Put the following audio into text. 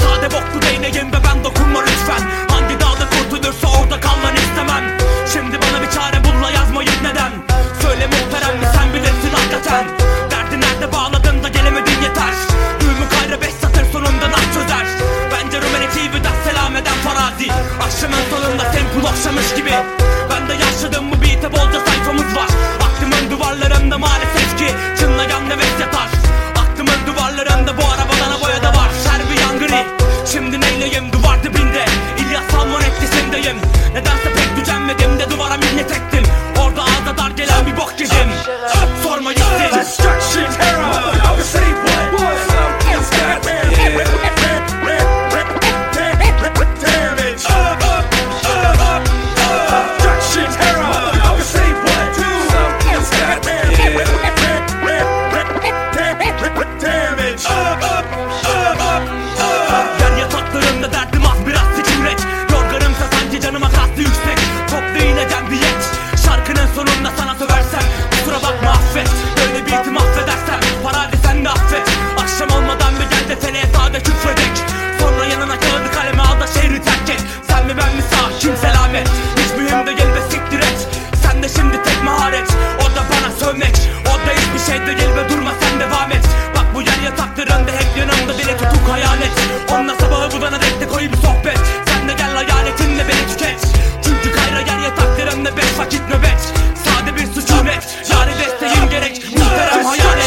Sade boklu değneğim ve ben dokunma lütfen. Hangi dağda kurtulursa orada kalman istemem. Şimdi bana bir çare bul, yazmayın neden. Söyle muhterem mi, sen bilirsin hakikaten. Derdi nerede bağladın da gelemedin yeter. Düğümü Kayra 5 satır sonunda naz çözer. Bence Rumen TV'den selam eden farazi. Akşamın sonunda tempul okşamış gibi. Ben de yaşadığım bu beat'e bolca sayfamız var. Aklımın duvarlarında maalesef ki çınlayan nefes yatar. Aklımın duvarlarında bu arabadan havaya da var. Şerbi yangını şimdi neyleyim, duvar dibinde İlyas Salman etkisindeyim. Nedense pek düzenmedim de duvara minnet ettim. Orada ağza dar gelen bir bok yedim. Sorma gittim. Destruction hero. I was saying what some is damage. Destruction hero. I was saying what some is damage. Yan yataklarımda derdim az biraz seçimreç. Canıma kastı yüksek, topla inecen diyet. Şarkının sonunda sana söversem kusura bakma affet. Böyle bir itim affedersen parade sen de affet. Akşam olmadan bir gel de seneye sade küfredek. Sonra yanına kağıdı kaleme al da şehri terk et. Sen mi ben mi sağ kim selamet. Hiç mühim değil ve siktir et. Sen de şimdi tek maharet o da bana sövmek. O da hiçbir şey değil ve durma sen devam et. Bak bu yer yataklarında hep yanımda bile tutuk hayalet. Onunla sabahı bulana dek de koyu bir sohbet. Sen de gel hayaletinle beni tüket. Çünkü Kayra yer yataklarında 5 vakit nöbet. Sade bir sükunet, yâre desteğin gerek. Muhterem hayalet.